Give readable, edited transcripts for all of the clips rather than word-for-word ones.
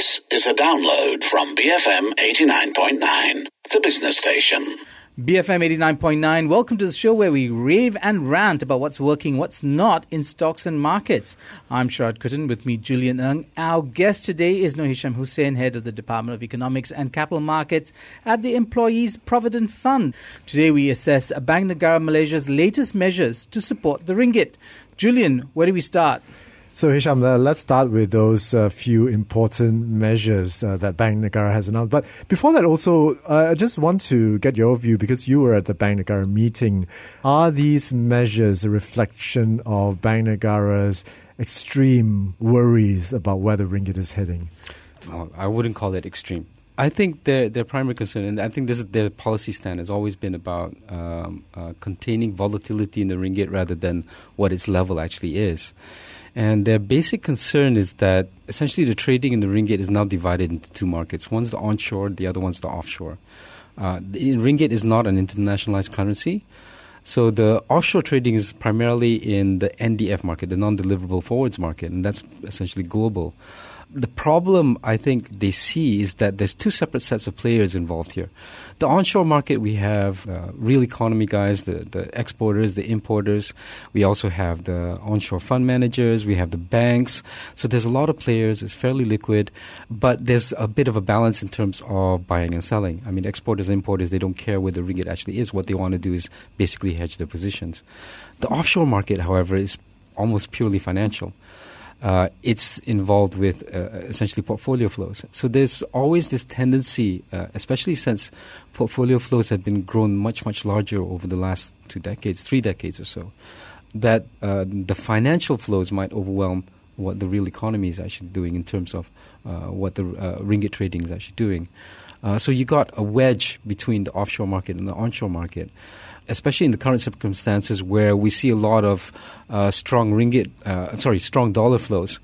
This is a download from BFM 89.9, the business station. BFM 89.9, welcome to the show where we rave and rant about what's working, what's not in stocks and markets. I'm Sherrod Kutin, with me Julian Ng. Our guest today is Nohisham Hussein, head of the Department of Economics and Capital Markets at the Employees Provident Fund. Today we assess Bank Negara Malaysia's latest measures to support the ringgit. Julian, where do we start? So Hisham, let's start with those few important measures that Bank Negara has announced. But before that also, I just want to get your view, because you were at the Bank Negara meeting. Are these measures a reflection of Bank Negara's extreme worries about where the ringgit is heading? Well, I wouldn't call it extreme. I think their primary concern, and I think this is their policy stand, has always been about containing volatility in the ringgit rather than what its level actually is. And their basic concern is that essentially the trading in the ringgit is now divided into two markets. One's the onshore, the other one's the offshore. The ringgit is not an internationalized currency. So the offshore trading is primarily in the NDF market, the non-deliverable forwards market, and that's essentially global. The problem I think they see is that there's two separate sets of players involved here. The onshore market, we have real economy guys, the exporters, the importers. We also have the onshore fund managers. We have the banks. So there's a lot of players. It's fairly liquid. But there's a bit of a balance in terms of buying and selling. I mean, exporters and importers, they don't care where the ringgit actually is. What they want to do is basically hedge their positions. The offshore market, however, is almost purely financial. It's involved with essentially portfolio flows. So there's always this tendency, especially since portfolio flows have been grown much, much larger over the last three decades or so, that the financial flows might overwhelm what the real economy is actually doing in terms of what the ringgit trading is actually doing. So you got a wedge between the offshore market and the onshore market, especially in the current circumstances where we see a lot of strong dollar flows,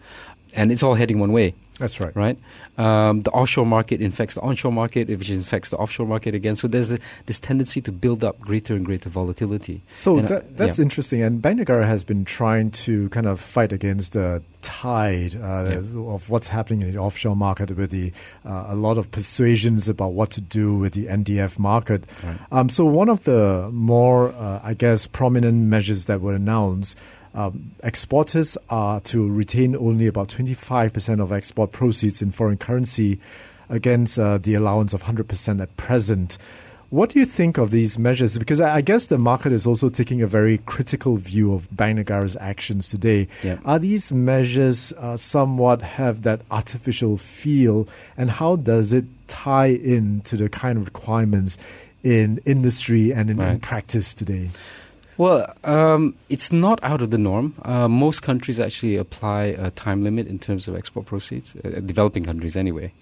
and it's all heading one way. That's right. Right? The offshore market infects the onshore market, which infects the offshore market again. So there's this tendency to build up greater and greater volatility. So that's interesting. And Bank Negara has been trying to kind of fight against the tide of what's happening in the offshore market with a lot of persuasions about what to do with the NDF market. Right. So one of the more, prominent measures that were announced, exporters are to retain only about 25% of export proceeds in foreign currency against the allowance of 100% at present. What do you think of these measures? Because I guess the market is also taking a very critical view of Bank Negara's actions today. Yeah. Are these measures somewhat have that artificial feel, and how does it tie in to the kind of requirements in industry and in practice today? Well, it's not out of the norm. Most countries actually apply a time limit in terms of export proceeds, developing countries anyway.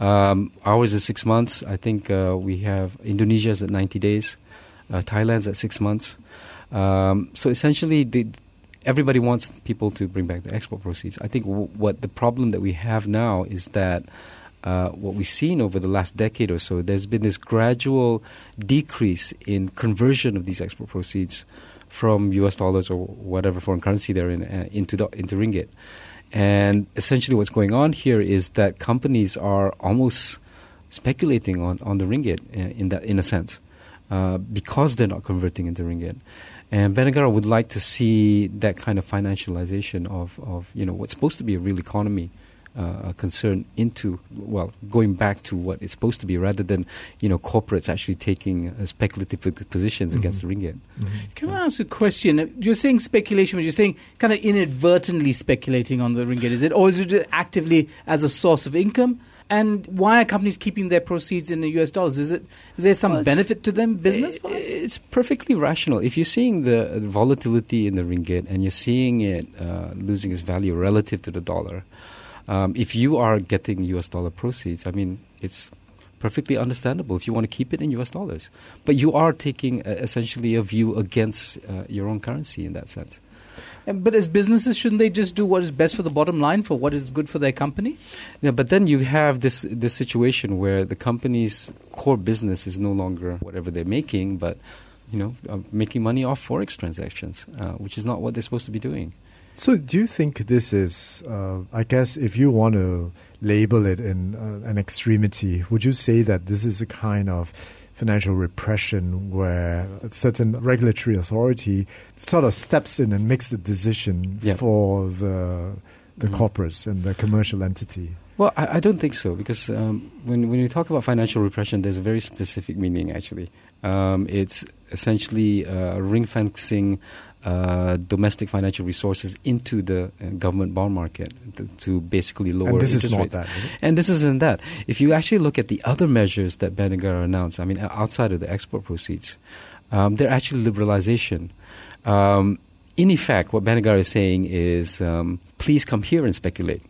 Ours is 6 months. I think we have Indonesia's at 90 days, Thailand's at 6 months. So essentially, everybody wants people to bring back the export proceeds. I think what the problem that we have now is that what we've seen over the last decade or so, there's been this gradual decrease in conversion of these export proceeds from US dollars or whatever foreign currency they're in into ringgit. And essentially what's going on here is that companies are almost speculating on the ringgit in a sense because they're not converting into ringgit. And Bank Negara would like to see that kind of financialization of what's supposed to be a real economy concern into, well, going back to what it's supposed to be rather than, corporates actually taking speculative positions mm-hmm. against the ringgit. Mm-hmm. Can I ask a question? You're saying speculation, but you're saying kind of inadvertently speculating on the ringgit. Is it, or is it actively as a source of income? And why are companies keeping their proceeds in the US dollars? Is there some benefit to them business-wise? It's perfectly rational. If you're seeing the volatility in the ringgit and you're seeing it losing its value relative to the dollar, if you are getting US dollar proceeds, I mean, it's perfectly understandable if you want to keep it in US dollars. But you are taking essentially a view against your own currency in that sense. But as businesses, shouldn't they just do what is best for the bottom line, for what is good for their company? Yeah, but then you have this situation where the company's core business is no longer whatever they're making, but making money off forex transactions, which is not what they're supposed to be doing. So do you think this is, I guess if you want to label it in an extremity, would you say that this is a kind of financial repression where a certain regulatory authority sort of steps in and makes the decision for the corporates and the commercial entity? Well, I don't think so, because when we talk about financial repression, there's a very specific meaning, actually. It's essentially ring-fencing domestic financial resources into the government bond market to basically lower interest rates. And this is not that, is it? And this isn't that. If you actually look at the other measures that Bank Negara announced, I mean, outside of the export proceeds, they're actually liberalization. In effect, what Bank Negara is saying is, please come here and speculate.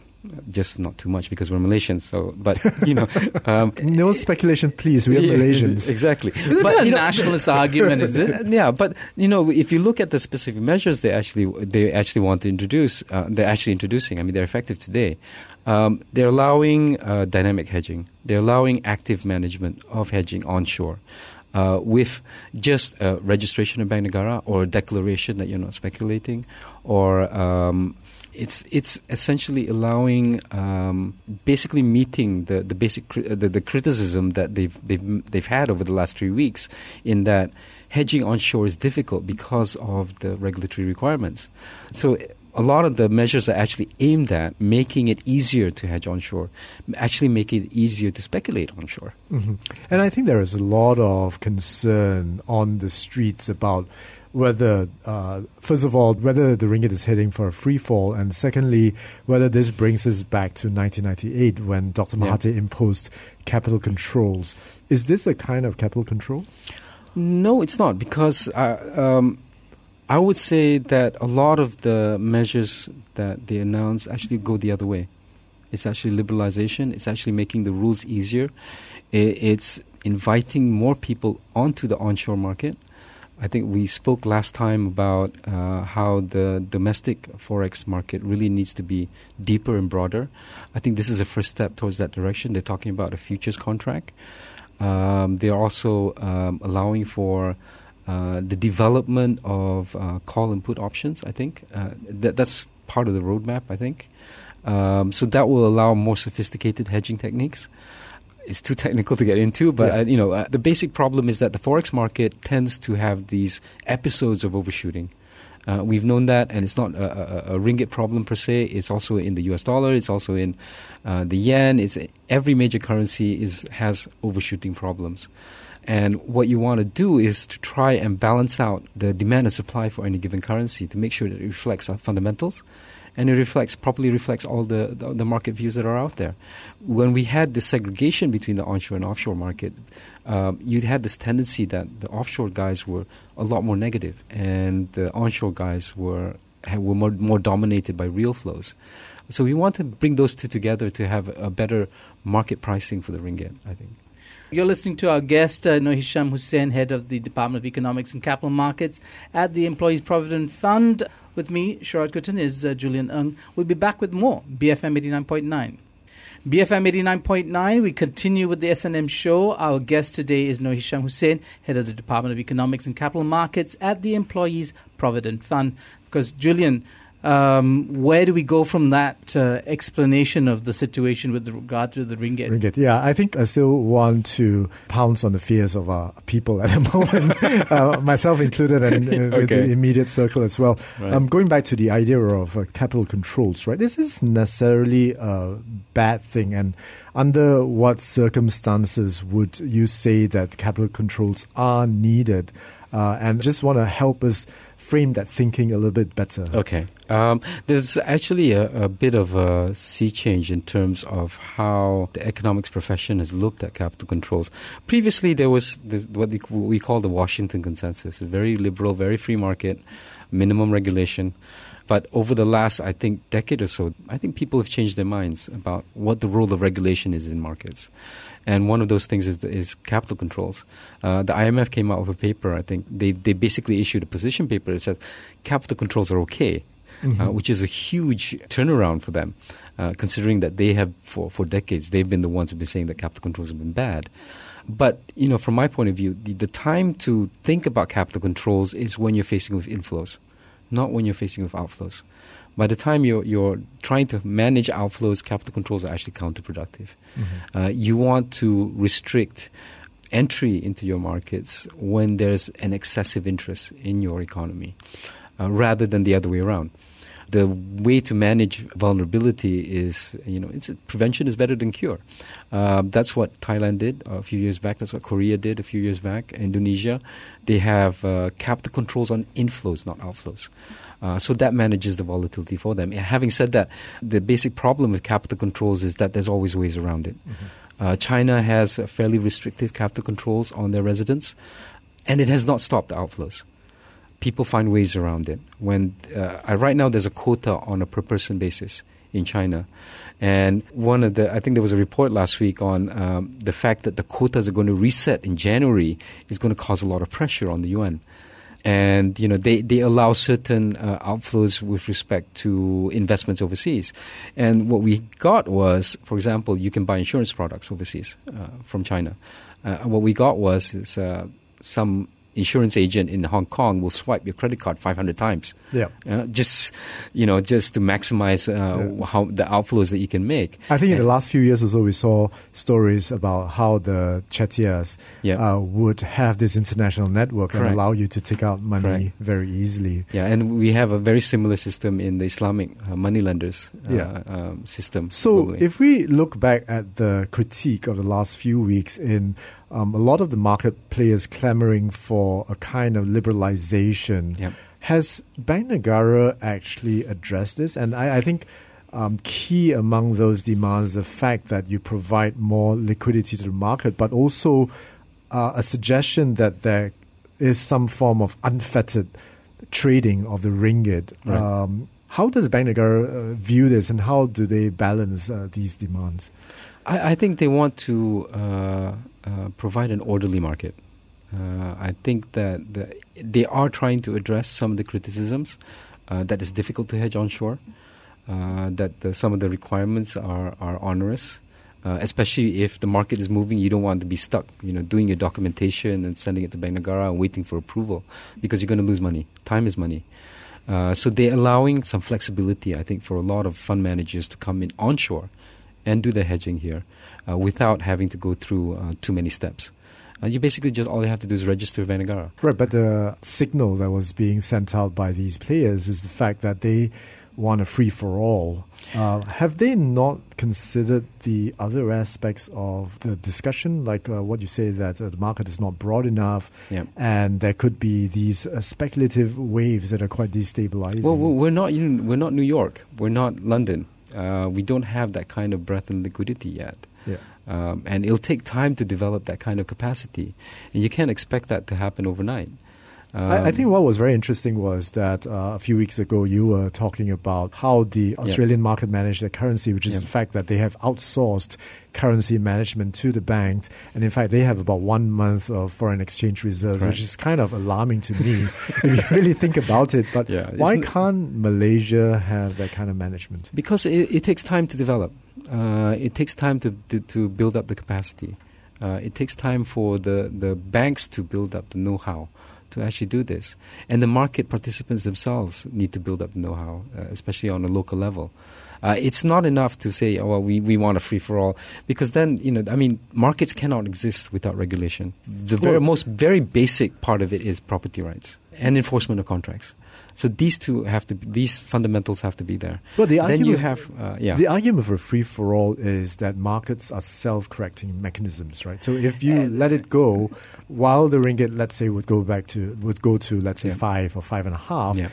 Just not too much, because we're Malaysians. So, but you know, no speculation, please. We are Malaysians, exactly. It's but, a nationalist argument, is it? Yeah, but you know, if you look at the specific measures they actually want to introduce, they're introducing. I mean, they're effective today. They're allowing dynamic hedging. They're allowing active management of hedging onshore. With just a registration of Bank Negara or a declaration that you're not speculating, or it's essentially allowing basically meeting the criticism that they've had over the last 3 weeks, in that hedging onshore is difficult because of the regulatory requirements. So a lot of the measures are actually aimed at making it easier to hedge onshore, actually making it easier to speculate onshore. Mm-hmm. And I think there is a lot of concern on the streets about whether, first of all, whether the ringgit is heading for a free fall, and secondly, whether this brings us back to 1998 when Dr. Mahathir imposed capital controls. Is this a kind of capital control? No, it's not, because I would say that a lot of the measures that they announce actually go the other way. It's actually liberalization. It's actually making the rules easier. It's inviting more people onto the onshore market. I think we spoke last time about how the domestic forex market really needs to be deeper and broader. I think this is a first step towards that direction. They're talking about a futures contract. They are also allowing for the development of call and put options, I think. That's part of the roadmap, I think. So that will allow more sophisticated hedging techniques. It's too technical to get into, but you know, the basic problem is that the forex market tends to have these episodes of overshooting. We've known that, and it's not a ringgit problem per se. It's also in the US dollar. It's also in the yen. It's every major currency has overshooting problems. And what you want to do is to try and balance out the demand and supply for any given currency to make sure that it reflects our fundamentals and it properly reflects all the market views that are out there. When we had this segregation between the onshore and offshore market, you had this tendency that the offshore guys were a lot more negative and the onshore guys were more dominated by real flows. So we want to bring those two together to have a better market pricing for the ringgit, I think. You're listening to our guest, Nohisham Hussein, head of the Department of Economics and Capital Markets at the Employees Provident Fund. With me, Sherrod Kutin, is Julian Ng. We'll be back with more BFM 89.9. BFM 89.9, we continue with the S&M show. Our guest today is Nohisham Hussein, head of the Department of Economics and Capital Markets at the Employees Provident Fund. Because, Julian, where do we go from that explanation of the situation with regard to the ringgit? Yeah, I think I still want to pounce on the fears of our people at the moment, myself included, and with the immediate circle as well. Right. Going back to the idea of capital controls, right? This is necessarily a bad thing, and under what circumstances would you say that capital controls are needed? And just want to help us frame that thinking a little bit better. Okay. There's actually a bit of a sea change in terms of how the economics profession has looked at capital controls. Previously, there was this, what we call the Washington Consensus, a very liberal, very free market, minimum regulation. But over the last, I think, decade or so, I think people have changed their minds about what the role of regulation is in markets. And one of those things is capital controls. The IMF came out with a paper, I think. They basically issued a position paper that says capital controls are okay, which is a huge turnaround for them, considering that they have, for decades, they've been the ones who've been saying that capital controls have been bad. But, you know, from my point of view, the time to think about capital controls is when you're facing with inflows, not when you're facing with outflows. by the time you're trying to manage outflows, capital controls are actually counterproductive. Mm-hmm. You want to restrict entry into your markets when there's an excessive interest in your economy, rather than the other way around. The way to manage vulnerability is, prevention is better than cure. That's what Thailand did a few years back. That's what Korea did a few years back. Indonesia, they have capital controls on inflows, not outflows. So that manages the volatility for them. Having said that, the basic problem with capital controls is that there's always ways around it. Mm-hmm. China has fairly restrictive capital controls on their residents, and it has not stopped the outflows. People find ways around it. When right now there's a quota on a per-person basis in China. And I think there was a report last week on the fact that the quotas are going to reset in January is going to cause a lot of pressure on the yuan. And, they allow certain outflows with respect to investments overseas. And what we got was, for example, you can buy insurance products overseas from China. What we got was some insurance agent in Hong Kong will swipe your credit card 500 times. Yeah. Just to maximize how the outflows that you can make. I think in the last few years or so, we saw stories about how the Chetias would have this international network Correct. And allow you to take out money Correct. Very easily. Yeah, and we have a very similar system in the Islamic moneylenders system. So globally. If we look back at the critique of the last few weeks in a lot of the market players clamoring for a kind of liberalization. Yep. Has Bank Negara actually addressed this? And I think key among those demands, the fact that you provide more liquidity to the market, but also a suggestion that there is some form of unfettered trading of the ringgit. Right. How does Bank Negara view this, and how do they balance these demands? I think they want to provide an orderly market. I think that they are trying to address some of the criticisms that it's difficult to hedge onshore, that some of the requirements are onerous, especially if the market is moving. You don't want to be stuck, doing your documentation and sending it to Bank Negara and waiting for approval, because you're going to lose money. Time is money. So they're allowing some flexibility, I think, for a lot of fund managers to come in onshore and do their hedging here without having to go through too many steps. You basically just all you have to do is register Bank Negara. Right, but the signal that was being sent out by these players is the fact that they want a free-for-all. Have they not considered the other aspects of the discussion, like what you say, that the market is not broad enough, and there could be these speculative waves that are quite destabilizing? Well, we're not New York. We're not London. We don't have that kind of breadth and liquidity yet. Yeah. And it'll take time to develop that kind of capacity. And you can't expect that to happen overnight. I think what was very interesting was that a few weeks ago you were talking about how the Australian market managed their currency, which is the fact that they have outsourced currency management to the banks. And in fact, they have about 1 month of foreign exchange reserves, Correct. Which is kind of alarming to me if you really think about it. But why can't Malaysia have that kind of management? Because it takes time to develop. It takes time to build up the capacity. It takes time for the banks to build up the know-how to actually do this. And the market participants themselves need to build up the know-how, especially on a local level. It's not enough to say, we want a free-for-all, because then, markets cannot exist without regulation. The very basic part of it is property rights and enforcement of contracts. So these fundamentals have to be there. Well, the argument for free-for-all is that markets are self-correcting mechanisms, right? So if you let it go, while the ringgit, let's say, would go to let's say 5 or 5.5,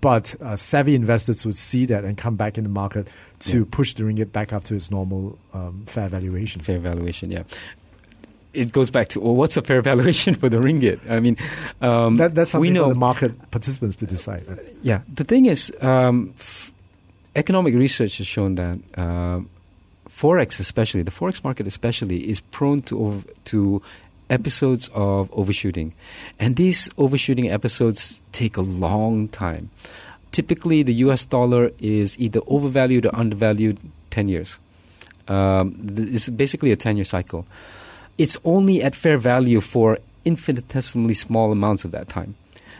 but savvy investors would see that and come back in the market to push the ringgit back up to its normal fair valuation. Fair valuation, yeah. It goes back to, what's a fair valuation for the ringgit? I mean, that's something for the market participants to decide. Yeah. The thing is, economic research has shown that Forex especially, the Forex market especially, is prone to episodes of overshooting. And these overshooting episodes take a long time. Typically, the US dollar is either overvalued or undervalued 10 years. It's basically a 10-year cycle. It's only at fair value for infinitesimally small amounts of that time.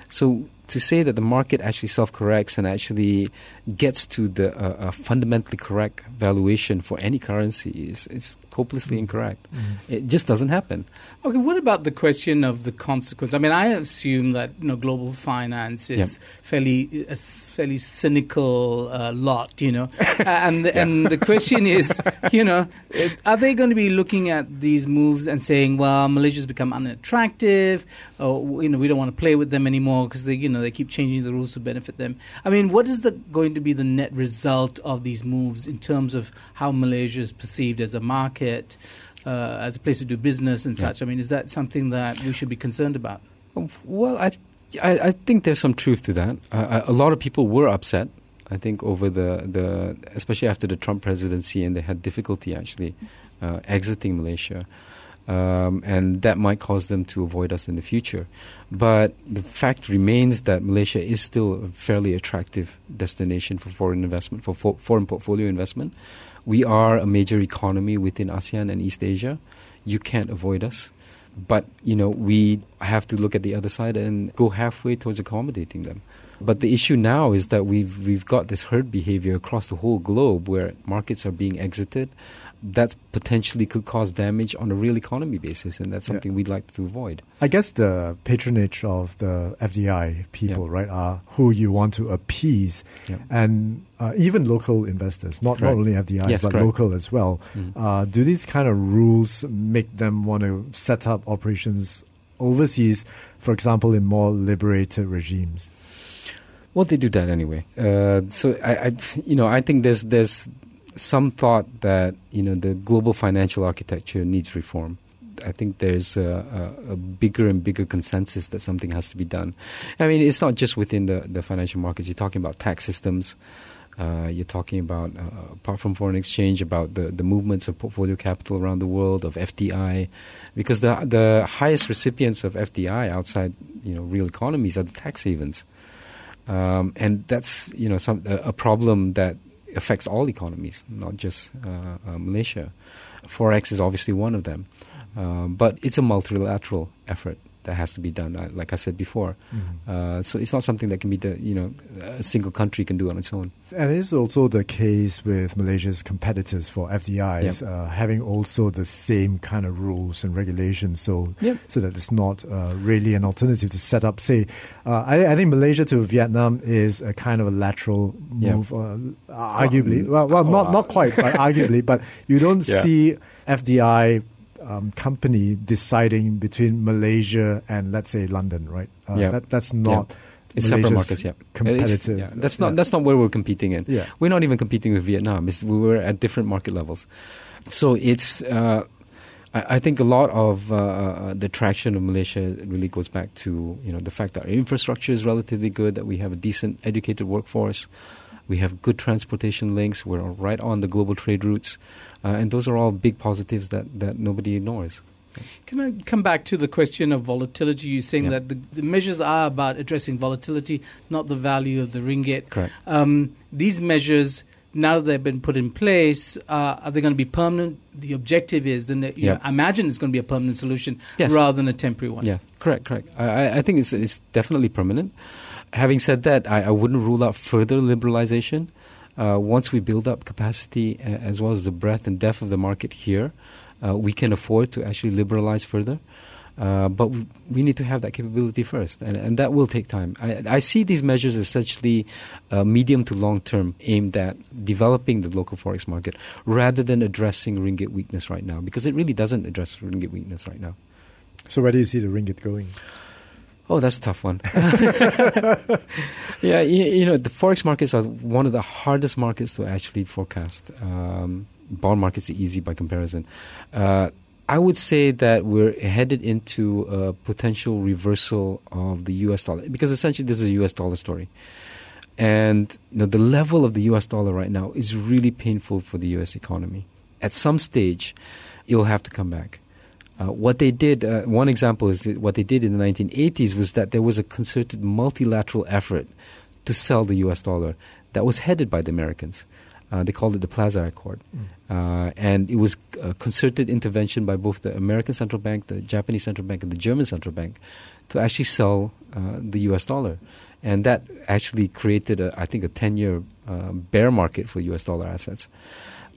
So to say that the market actually self-corrects and actually gets to the fundamentally correct valuation for any currency is hopelessly incorrect. Mm-hmm. It just doesn't happen. Okay, what about the question of the consequence? I mean, I assume that global finance is a fairly cynical lot, and the question is, are they going to be looking at these moves and saying, well, Malaysia's become unattractive, or we don't want to play with them anymore because they keep changing the rules to benefit them. I mean, what is going to be the net result of these moves in terms of how Malaysia is perceived as a market, as a place to do business and such? I mean, is that something that we should be concerned about? Well, I think there's some truth to that. A lot of people were upset, I think, over the especially after the Trump presidency, and they had difficulty actually exiting Malaysia. And that might cause them to avoid us in the future. But the fact remains that Malaysia is still a fairly attractive destination for foreign investment, for foreign portfolio investment. We are a major economy within ASEAN and East Asia. You can't avoid us. But, we have to look at the other side and go halfway towards accommodating them. But the issue now is that we've got this herd behavior across the whole globe where markets are being exited. That potentially could cause damage on a real economy basis, and that's something we'd like to avoid. I guess the patronage of the FDI people, right, are who you want to appease, and even local investors, not only FDIs, but local as well. Mm-hmm. Do these kind of rules make them want to set up operations overseas, for example, in more liberated regimes? Well, they do that anyway. So I think there's some thought that the global financial architecture needs reform. I think there's a bigger and bigger consensus that something has to be done. I mean, it's not just within the financial markets. You're talking about tax systems. You're talking about, apart from foreign exchange, about the movements of portfolio capital around the world, of FDI, because the highest recipients of FDI outside real economies are the tax havens, and that's a problem that affects all economies, not just Malaysia. Forex is obviously one of them. But it's a multilateral effort that has to be done, like I said before. Mm-hmm. So it's not something that can be, a single country can do on its own. And it's also the case with Malaysia's competitors for FDIs having also the same kind of rules and regulations so that it's not really an alternative to set up, say, I think Malaysia to Vietnam is a kind of a lateral move, arguably. Not quite, but arguably. But you don't see FDI company deciding between Malaysia and, let's say, London, right? That's not it's Malaysia's separate markets, competitive. That's not where we're competing in. Yeah. We're not even competing with Vietnam. We were at different market levels. So it's I think a lot of the traction of Malaysia really goes back to the fact that our infrastructure is relatively good, that we have a decent educated workforce. We have good transportation links. We're right on the global trade routes. And those are all big positives that nobody ignores. Can I come back to the question of volatility? You're saying that the measures are about addressing volatility, not the value of the ringgit. Correct. These measures, now that they've been put in place, are they going to be permanent? The objective is, I imagine it's going to be a permanent solution rather than a temporary one. Yeah, correct. I think it's definitely permanent. Having said that, I wouldn't rule out further liberalization. Once we build up capacity as well as the breadth and depth of the market here, we can afford to actually liberalize further. But we need to have that capability first, and that will take time. I see these measures essentially medium to long term, aimed at developing the local forex market rather than addressing ringgit weakness right now, because it really doesn't address ringgit weakness right now. So where do you see the ringgit going? Oh, that's a tough one. The forex markets are one of the hardest markets to actually forecast. Bond markets are easy by comparison. I would say that we're headed into a potential reversal of the U.S. dollar, because essentially this is a U.S. dollar story. And the level of the U.S. dollar right now is really painful for the U.S. economy. At some stage, it'll have to come back. What they did, one example is what they did in the 1980s was that there was a concerted multilateral effort to sell the U.S. dollar that was headed by the Americans. They called it the Plaza Accord. And it was concerted intervention by both the American Central Bank, the Japanese Central Bank, and the German Central Bank to actually sell the U.S. dollar. And that actually created, I think, a 10-year bear market for U.S. dollar assets.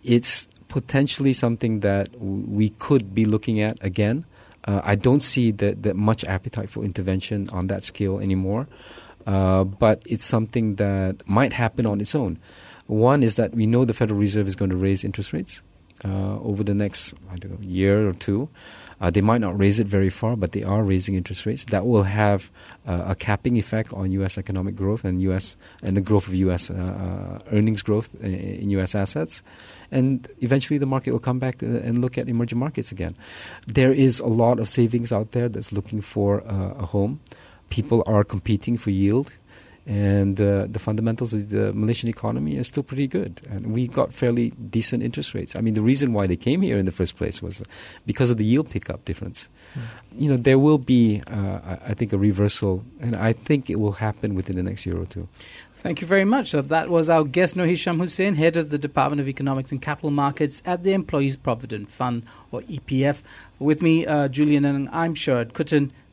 It's potentially something that we could be looking at again. I don't see that much appetite for intervention on that scale anymore. But it's something that might happen on its own. One is that we know the Federal Reserve is going to raise interest rates over the next, year or two. They might not raise it very far, but they are raising interest rates. That will have a capping effect on U.S. economic growth and the growth of U.S. Earnings growth in U.S. assets. And eventually the market will come back and look at emerging markets again. There is a lot of savings out there that's looking for a home. People are competing for yield, and the fundamentals of the Malaysian economy are still pretty good. And we got fairly decent interest rates. I mean, the reason why they came here in the first place was because of the yield pickup difference. Mm. There will be, I think, a reversal, and I think it will happen within the next year or two. Thank you very much. So that was our guest, Nohisham Hussein, head of the Department of Economics and Capital Markets at the Employees Provident Fund, or EPF. With me, Julian Ng, I'm Sherrod Kutin,